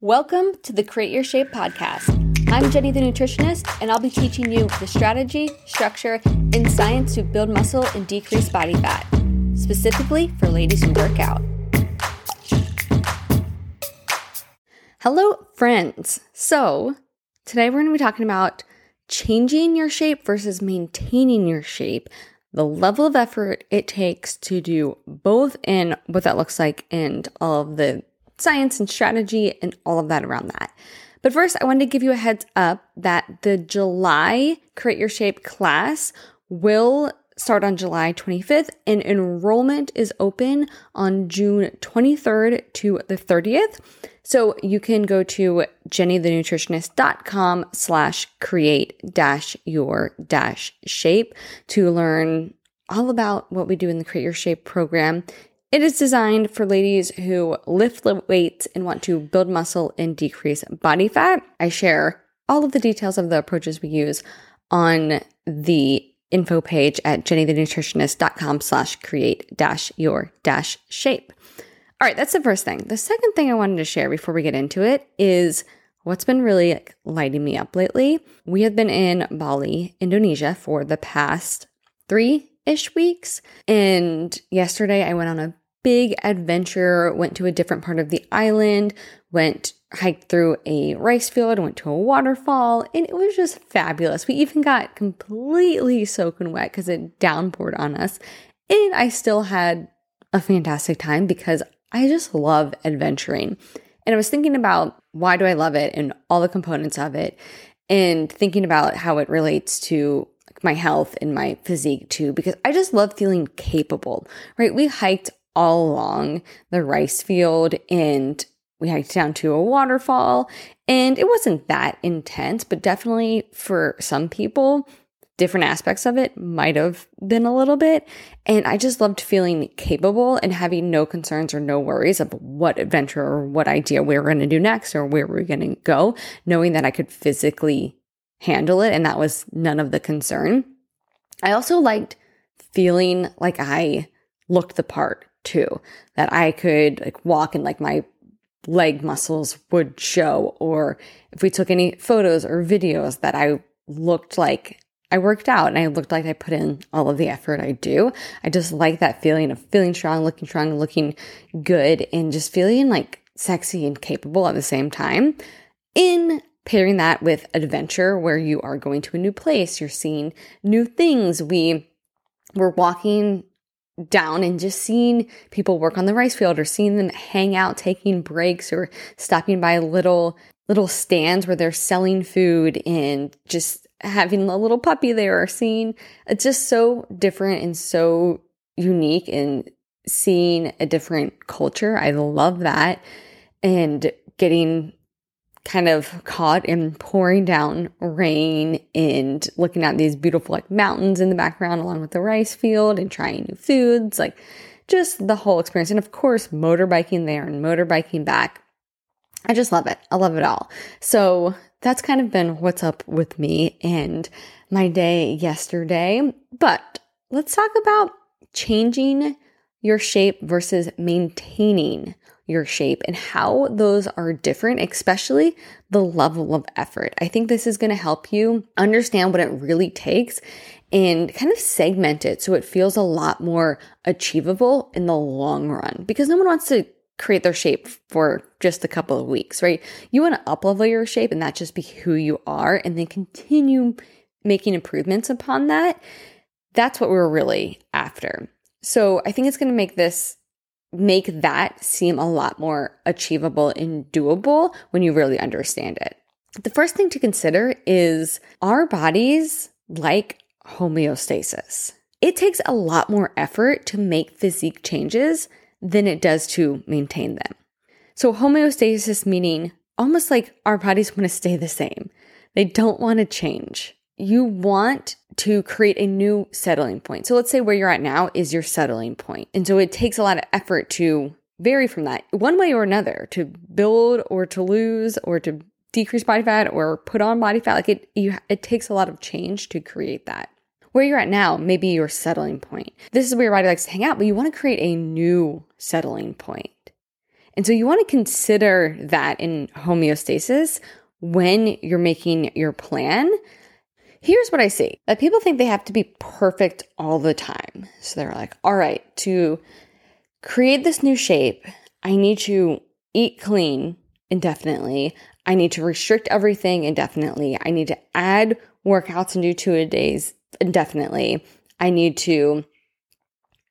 Welcome to the Create Your Shape podcast. I'm Jenny the Nutritionist, and I'll be teaching you the strategy, structure, and science to build muscle and decrease body fat, specifically for ladies who work out. Hello, friends. So today we're going to be talking about changing your shape versus maintaining your shape, the level of effort it takes to do both and what that looks like and all of the science and strategy and all of that around that. But first, I wanted to give you a heads up that the July Create Your Shape class will start on July 25th and enrollment is open on June 23rd to the 30th. So you can go to jennythenutritionist.com/create-your-shape to learn all about what we do in the Create Your Shape program. It is designed for ladies who lift weights and want to build muscle and decrease body fat. I share all of the details of the approaches we use on the info page at jennythenutritionist.com/create-your-shape. All right, that's the first thing. The second thing I wanted to share before we get into it is what's been really lighting me up lately. We have been in Bali, Indonesia for the past 3-ish weeks. And yesterday I went on a big adventure, went to a different part of the island, hiked through a rice field, went to a waterfall, and it was just fabulous. We even got completely soaking wet because it downpoured on us. And I still had a fantastic time because I just love adventuring. And I was thinking about why do I love it and all the components of it, and thinking about how it relates to my health and my physique too, because I just love feeling capable, right? We hiked all along the rice field and we hiked down to a waterfall, and it wasn't that intense, but definitely for some people, different aspects of it might have been a little bit. And I just loved feeling capable and having no concerns or no worries of what adventure or what idea we were going to do next or where we were going to go, knowing that I could physically handle it. And that was none of the concern. I also liked feeling like I looked the part too, that I could walk and my leg muscles would show, or if we took any photos or videos, that I looked like I worked out and I looked like I put in all of the effort I do. I just like that feeling of feeling strong, looking good, and just feeling sexy and capable at the same time. In pairing that with adventure, where you are going to a new place, you're seeing new things. We were walking down and just seeing people work on the rice field, or seeing them hang out, taking breaks, or stopping by little stands where they're selling food, and just having a little puppy there, or seeing, it's just so different and so unique, and seeing a different culture. I love that. And getting kind of caught in pouring down rain and looking at these beautiful mountains in the background along with the rice field, and trying new foods, just the whole experience. And of course, motorbiking there and motorbiking back. I just love it. I love it all. So that's kind of been what's up with me and my day yesterday. But let's talk about changing your shape versus maintaining your shape and how those are different, especially the level of effort. I think this is going to help you understand what it really takes and kind of segment it so it feels a lot more achievable in the long run, because no one wants to create their shape for just a couple of weeks, right? You want to up-level your shape and that just be who you are, and then continue making improvements upon that. That's what we're really after. So I think it's going to make that seem a lot more achievable and doable when you really understand it. The first thing to consider is our bodies like homeostasis. It takes a lot more effort to make physique changes than it does to maintain them. So homeostasis meaning almost like our bodies want to stay the same. They don't want to change. You want to create a new settling point. So let's say where you're at now is your settling point. And so it takes a lot of effort to vary from that one way or another, to build or to lose or to decrease body fat or put on body fat. It takes a lot of change to create that. Where you're at now may be your settling point. This is where your body likes to hang out, but you want to create a new settling point. And so you want to consider that in homeostasis when you're making your plan. Here's what I see. Like, people think they have to be perfect all the time. So they're like, all right, to create this new shape, I need to eat clean indefinitely. I need to restrict everything indefinitely. I need to add workouts and do 2 a days indefinitely. I need to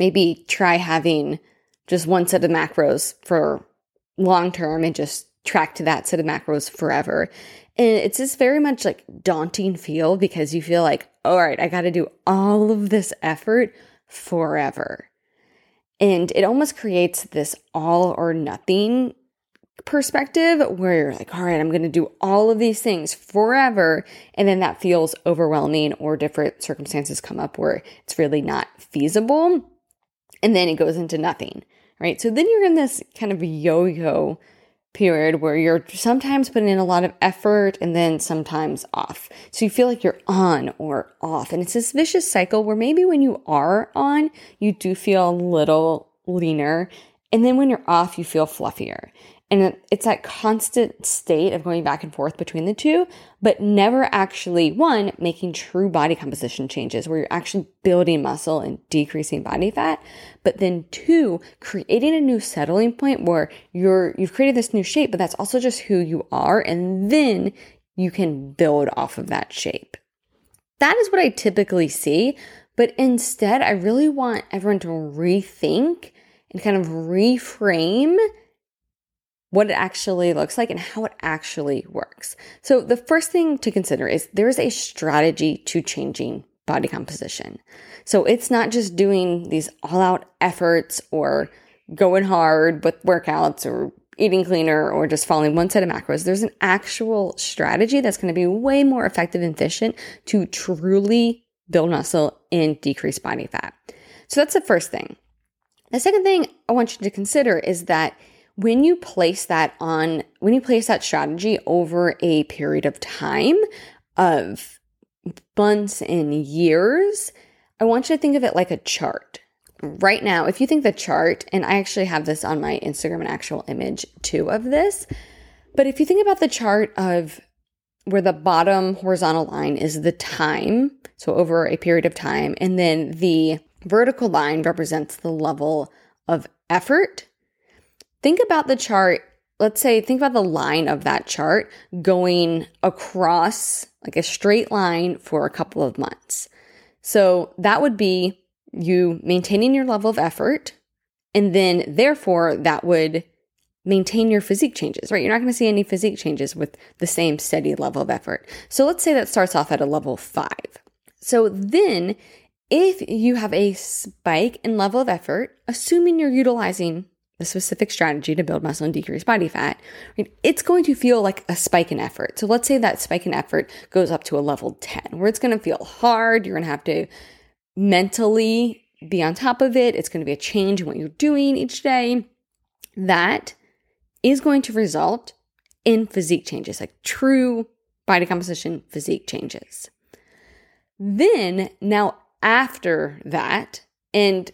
maybe try having just one set of macros for long term and just track to that set of macros forever. And it's this very much like daunting feel, because you feel like, all right, I got to do all of this effort forever. And it almost creates this all or nothing perspective where you're like, all right, I'm going to do all of these things forever. And then that feels overwhelming, or different circumstances come up where it's really not feasible. And then it goes into nothing, right? So then you're in this kind of yo-yo period where you're sometimes putting in a lot of effort and then sometimes off. So you feel like you're on or off. And it's this vicious cycle where maybe when you are on, you do feel a little leaner. And then when you're off, you feel fluffier. And it's that constant state of going back and forth between the two, but never actually, one, making true body composition changes where you're actually building muscle and decreasing body fat, but then two, creating a new settling point where you've created this new shape, but that's also just who you are, and then you can build off of that shape. That is what I typically see, but instead, I really want everyone to rethink and kind of reframe what it actually looks like and how it actually works. So the first thing to consider is there is a strategy to changing body composition. So it's not just doing these all-out efforts or going hard with workouts or eating cleaner or just following one set of macros. There's an actual strategy that's going to be way more effective and efficient to truly build muscle and decrease body fat. So that's the first thing. The second thing I want you to consider is that when you place that strategy over a period of time of months and years, I want you to think of it like a chart. Right now, if you think the chart, and I actually have this on my Instagram, an actual image too of this, but if you think about the chart of where the bottom horizontal line is the time, so over a period of time, and then the vertical line represents the level of effort. Think about the chart, let's say, think about the line of that chart going across like a straight line for a couple of months. So that would be you maintaining your level of effort, and then therefore that would maintain your physique changes, right? You're not going to see any physique changes with the same steady level of effort. So let's say that starts off at a level 5. So then if you have a spike in level of effort, assuming you're utilizing the specific strategy to build muscle and decrease body fat, right, it's going to feel like a spike in effort. So let's say that spike in effort goes up to a level 10, where it's going to feel hard. You're going to have to mentally be on top of it. It's going to be a change in what you're doing each day. That is going to result in physique changes, like true body composition physique changes. Then now after that, and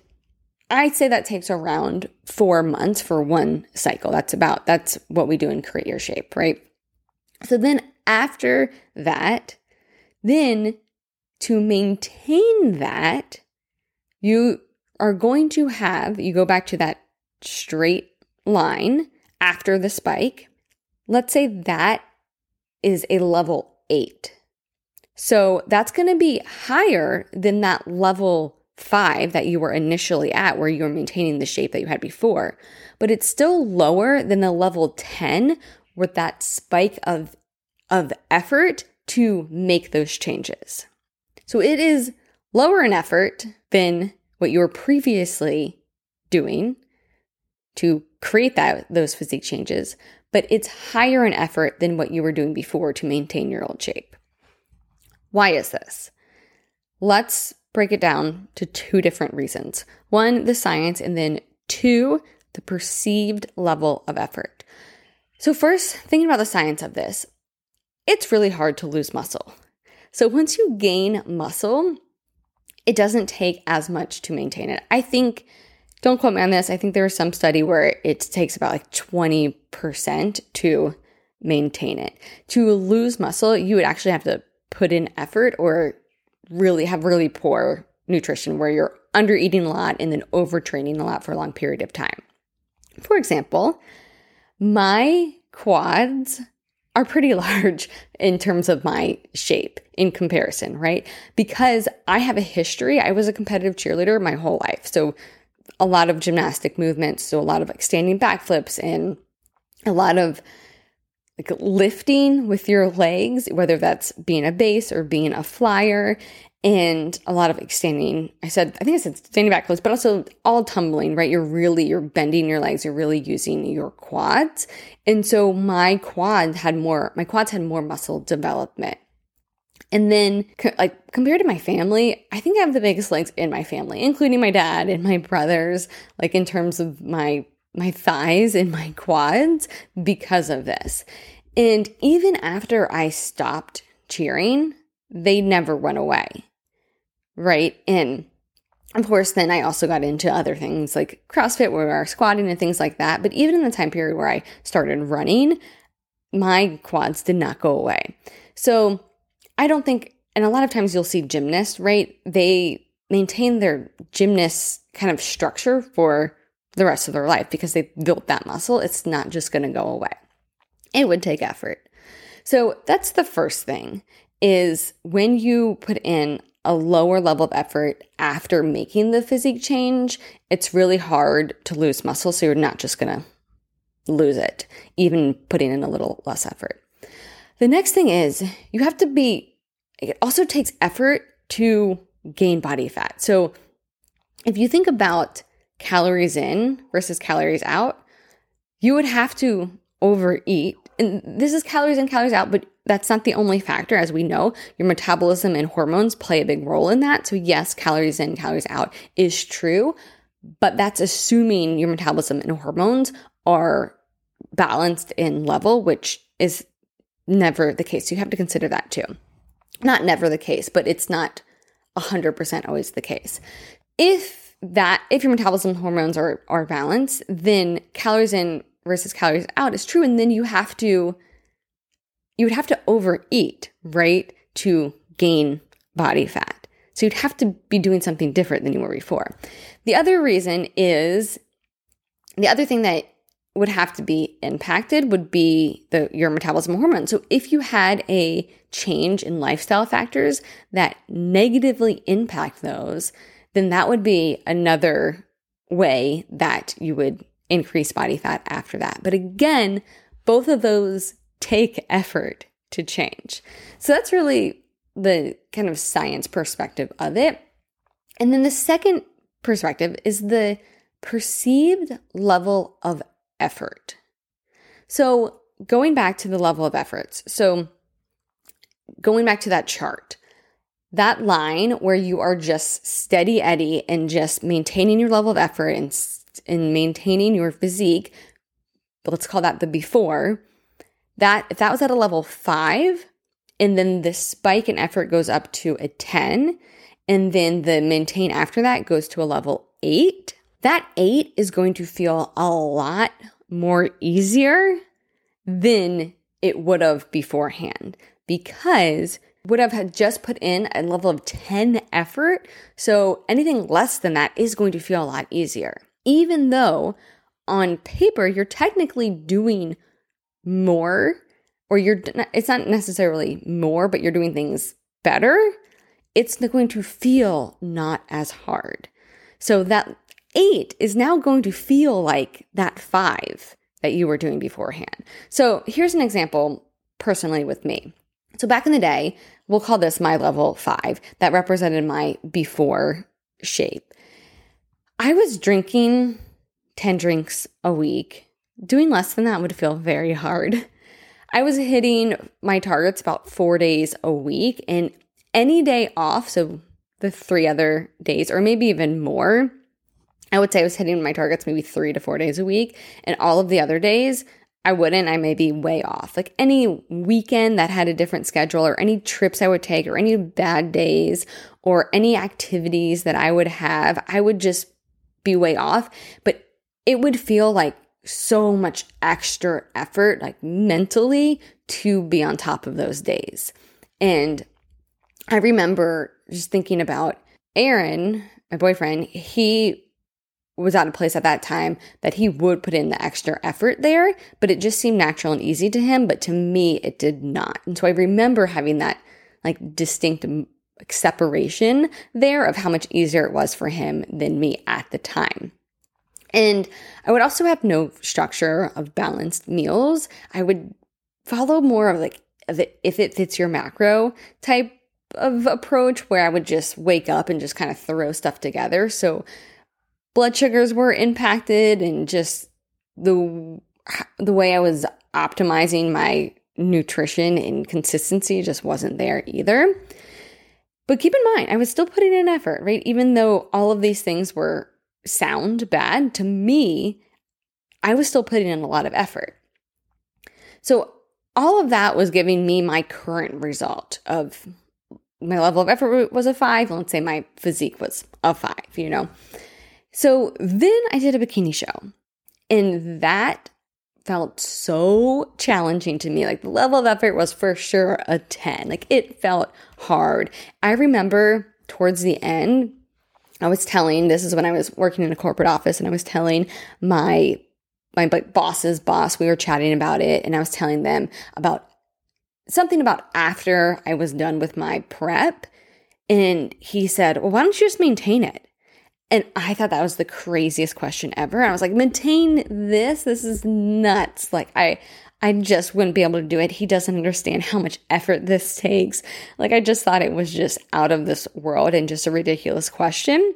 I'd say that takes around 4 months for one cycle. That's what we do in Create Your Shape, right? So then after that, then to maintain that, you go back to that straight line after the spike. Let's say that is a level 8. So that's going to be higher than that level 5 that you were initially at, where you were maintaining the shape that you had before, but it's still lower than the level 10 with that spike of effort to make those changes. So it is lower in effort than what you were previously doing to create those physique changes, but it's higher in effort than what you were doing before to maintain your old shape. Why is this? Let's break it down to 2 different reasons. 1, the science, and then 2, the perceived level of effort. So first, thinking about the science of this, it's really hard to lose muscle. So once you gain muscle, it doesn't take as much to maintain it. I think Don't quote me on this. I think there was some study where it takes about like 20% to maintain it. To lose muscle, you would actually have to put in effort or really have really poor nutrition where you're under eating a lot and then overtraining a lot for a long period of time. For example, my quads are pretty large in terms of my shape in comparison, right? Because I have a history. I was a competitive cheerleader my whole life. So a lot of gymnastic movements, so a lot of like standing backflips and a lot of like lifting with your legs, whether that's being a base or being a flyer, and a lot of like standing. I think I said standing backflips, but also all tumbling, right? You're bending your legs. You're really using your quads. And so my quads had more muscle development. And then like compared to my family, I think I have the biggest legs in my family, including my dad and my brothers, like in terms of my thighs and my quads because of this. And even after I stopped cheering, they never went away, right? And of course, then I also got into other things like CrossFit where we were squatting and things like that. But even in the time period where I started running, my quads did not go away. So I don't think, and a lot of times you'll see gymnasts, right? They maintain their gymnast kind of structure for the rest of their life because they built that muscle. It's not just going to go away. It would take effort. So that's the first thing, is when you put in a lower level of effort after making the physique change, it's really hard to lose muscle. So you're not just going to lose it, even putting in a little less effort. The next thing is you have to be, it also takes effort to gain body fat. So if you think about calories in versus calories out, you would have to overeat. And this is calories in, calories out, but that's not the only factor. As we know, your metabolism and hormones play a big role in that. So yes, calories in, calories out is true, but that's assuming your metabolism and hormones are balanced in level, which is never the case. You have to consider that too. Not never the case, but it's not 100% always the case. If your metabolism hormones are balanced, then calories in versus calories out is true. And then you would have to overeat, right, to gain body fat. So you'd have to be doing something different than you were before. The other thing that would have to be impacted would be your metabolism hormone. So if you had a change in lifestyle factors that negatively impact those, then that would be another way that you would increase body fat after that. But again, both of those take effort to change. So that's really the kind of science perspective of it. And then the second perspective is the perceived level of effort. So going back to the level of efforts. So going back to that chart, that line where you are just steady Eddie and just maintaining your level of effort and maintaining your physique, but let's call that the before, that if that was at a level 5, and then the spike in effort goes up to a 10, and then the maintain after that goes to a level 8, that 8 is going to feel a lot more easier than it would have beforehand, because would have just put in a level of 10 effort. So anything less than that is going to feel a lot easier. Even though on paper, you're technically doing more, or it's not necessarily more, but you're doing things better, it's going to feel not as hard. So that 8 is now going to feel like that 5 that you were doing beforehand. So here's an example personally with me. So back in the day, we'll call this my level 5. That represented my before shape. I was drinking 10 drinks a week. Doing less than that would feel very hard. I was hitting my targets about 4 days a week, and any day off, so the 3 other days or maybe even more, I would say I was hitting my targets maybe 3 to 4 days a week, and all of the other days I wouldn't. I may be way off. Like any weekend that had a different schedule, or any trips I would take, or any bad days, or any activities that I would have, I would just be way off, but it would feel like so much extra effort, like mentally, to be on top of those days. And I remember just thinking about Aaron, my boyfriend. He was at a place at that time that he would put in the extra effort there, but it just seemed natural and easy to him. But to me, it did not. And so I remember having that like distinct separation there of how much easier it was for him than me at the time. And I would also have no structure of balanced meals. I would follow more of like the if it fits your macro type of approach, where I would just wake up and just kind of throw stuff together. So blood sugars were impacted, and just the way I was optimizing my nutrition and consistency just wasn't there either. But keep in mind, I was still putting in effort, right? Even though all of these things were sound bad to me, I was still putting in a lot of effort. So all of that was giving me my current result of my level of effort was a 5. Let's say my physique was a 5, you know. So then I did a bikini show, and that felt so challenging to me. Like the level of effort was for sure a 10. Like it felt hard. I remember towards the end, I was telling, this is when I was working in a corporate office, and I was telling my boss's boss, we were chatting about it, and I was telling them about something about after I was done with my prep, and he said, well, why don't you just maintain it? And I thought that was the craziest question ever. I was like, maintain this? This is nuts. Like I just wouldn't be able to do it. He doesn't understand how much effort this takes. Like I just thought it was just out of this world and just a ridiculous question.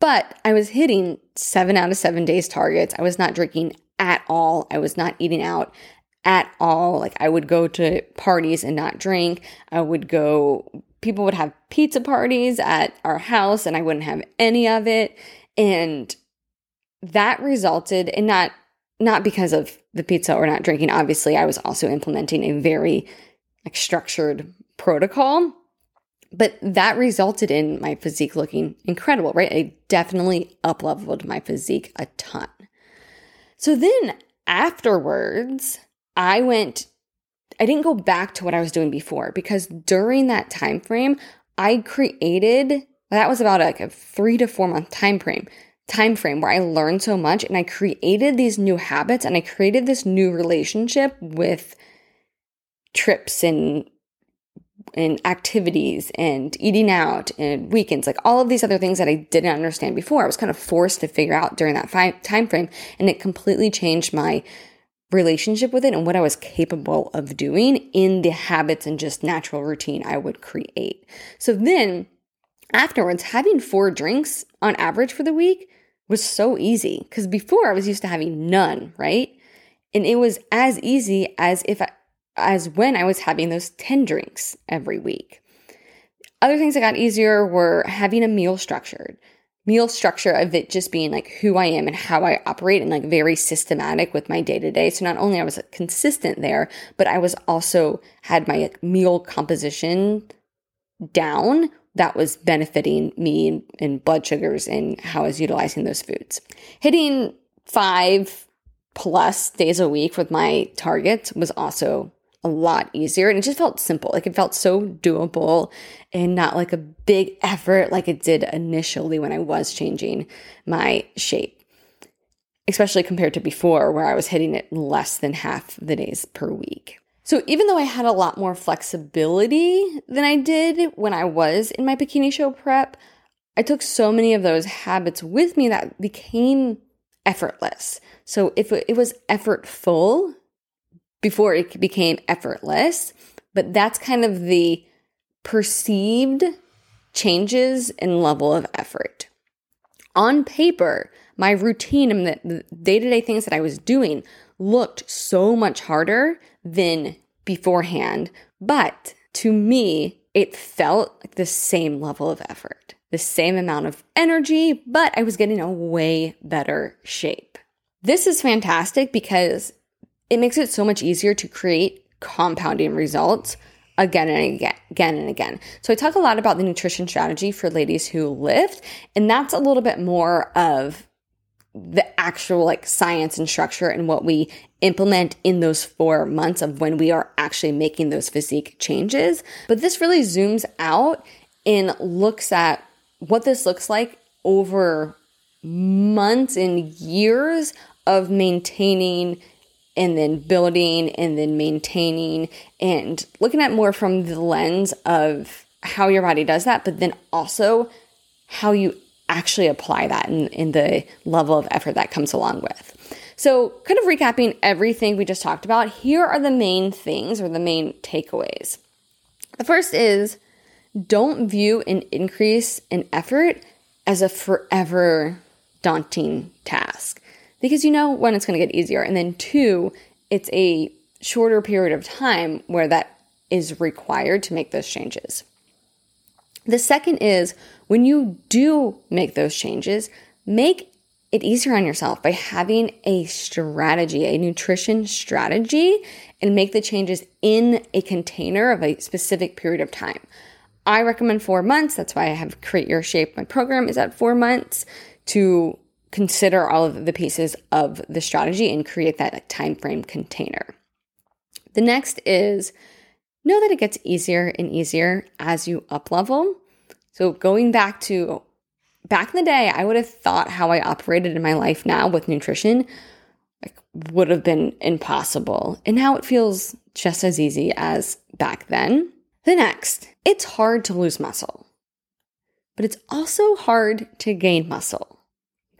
But I was hitting 7 out of 7 days targets. I was not drinking at all. I was not eating out at all. Like I would go to parties and not drink. People would have pizza parties at our house and I wouldn't have any of it. And that resulted in not because of the pizza or not drinking. Obviously, I was also implementing a very like structured protocol, but that resulted in my physique looking incredible, right? I definitely up-leveled my physique a ton. So then afterwards, I didn't go back to what I was doing before, because during that time frame, that was about like a 3 to 4 month time frame where I learned so much, and I created these new habits, and I created this new relationship with trips and activities and eating out and weekends, like all of these other things that I didn't understand before. I was kind of forced to figure out during that time frame, and it completely changed my relationship with it and what I was capable of doing in the habits and just natural routine I would create. So then afterwards, having 4 drinks on average for the week was so easy, because before I was used to having none, right? And it was as easy as when I was having those 10 drinks every week. Other things that got easier were having a meal structure of it just being like who I am and how I operate, and like very systematic with my day-to-day. So not only I was consistent there, but I was also had my meal composition down that was benefiting me and blood sugars and how I was utilizing those foods. Hitting 5+ days a week with my targets was also a lot easier, and it just felt simple. Like it felt so doable and not like a big effort like it did initially when I was changing my shape, especially compared to before where I was hitting it less than half the days per week. So even though I had a lot more flexibility than I did when I was in my bikini show prep, I took so many of those habits with me that became effortless. So if it was effortful before it became effortless, but that's kind of the perceived changes in level of effort. On paper, my routine and the day-to-day things that I was doing looked so much harder than beforehand, but to me, it felt like the same level of effort, the same amount of energy, but I was getting a way better shape. This is fantastic because it makes it so much easier to create compounding results again and again. So I talk a lot about the nutrition strategy for ladies who lift, and that's a little bit more of the actual like science and structure and what we implement in those 4 months of when we are actually making those physique changes. But this really zooms out and looks at what this looks like over months and years of maintaining and then building and then maintaining, and looking at more from the lens of how your body does that, but then also how you actually apply that in the level of effort that comes along with. So kind of recapping everything we just talked about, here are the main things or the main takeaways. The first is, don't view an increase in effort as a forever daunting task, because you know when it's going to get easier. And then two, it's a shorter period of time where that is required to make those changes. The second is, when you do make those changes, make it easier on yourself by having a strategy, a nutrition strategy, and make the changes in a container of a specific period of time. I recommend 4 months. That's why I have Create Your Shape. My program is at 4 months to consider all of the pieces of the strategy and create that like, time frame container. The next is, know that it gets easier and easier as you up-level. So going back in the day, I would have thought how I operated in my life now with nutrition like would have been impossible. And now it feels just as easy as back then. The next, it's hard to lose muscle, but it's also hard to gain muscle.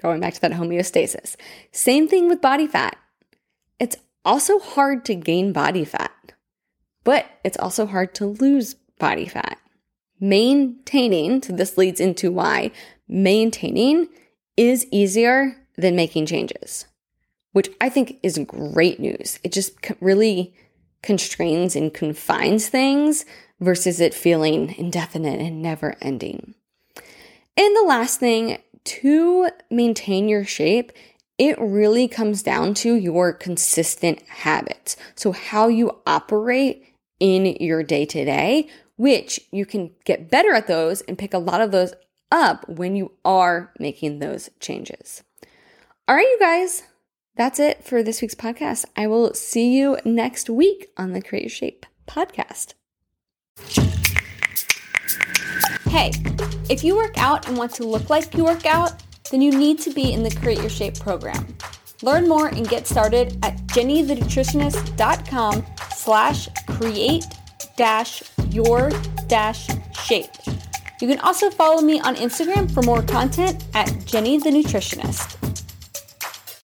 Going back to that homeostasis. Same thing with body fat. It's also hard to gain body fat, but it's also hard to lose body fat. Maintaining, so this leads into why maintaining is easier than making changes, which I think is great news. It just really constrains and confines things versus it feeling indefinite and never ending. And the last thing, to maintain your shape, it really comes down to your consistent habits. So how you operate in your day-to-day, which you can get better at those and pick a lot of those up when you are making those changes. All right, you guys, that's it for this week's podcast. I will see you next week on the Create Your Shape podcast. Hey, if you work out and want to look like you work out, then you need to be in the Create Your Shape program. Learn more and get started at jennythenutritionist.com/create-your-shape. You can also follow me on Instagram for more content at Jenny the Nutritionist.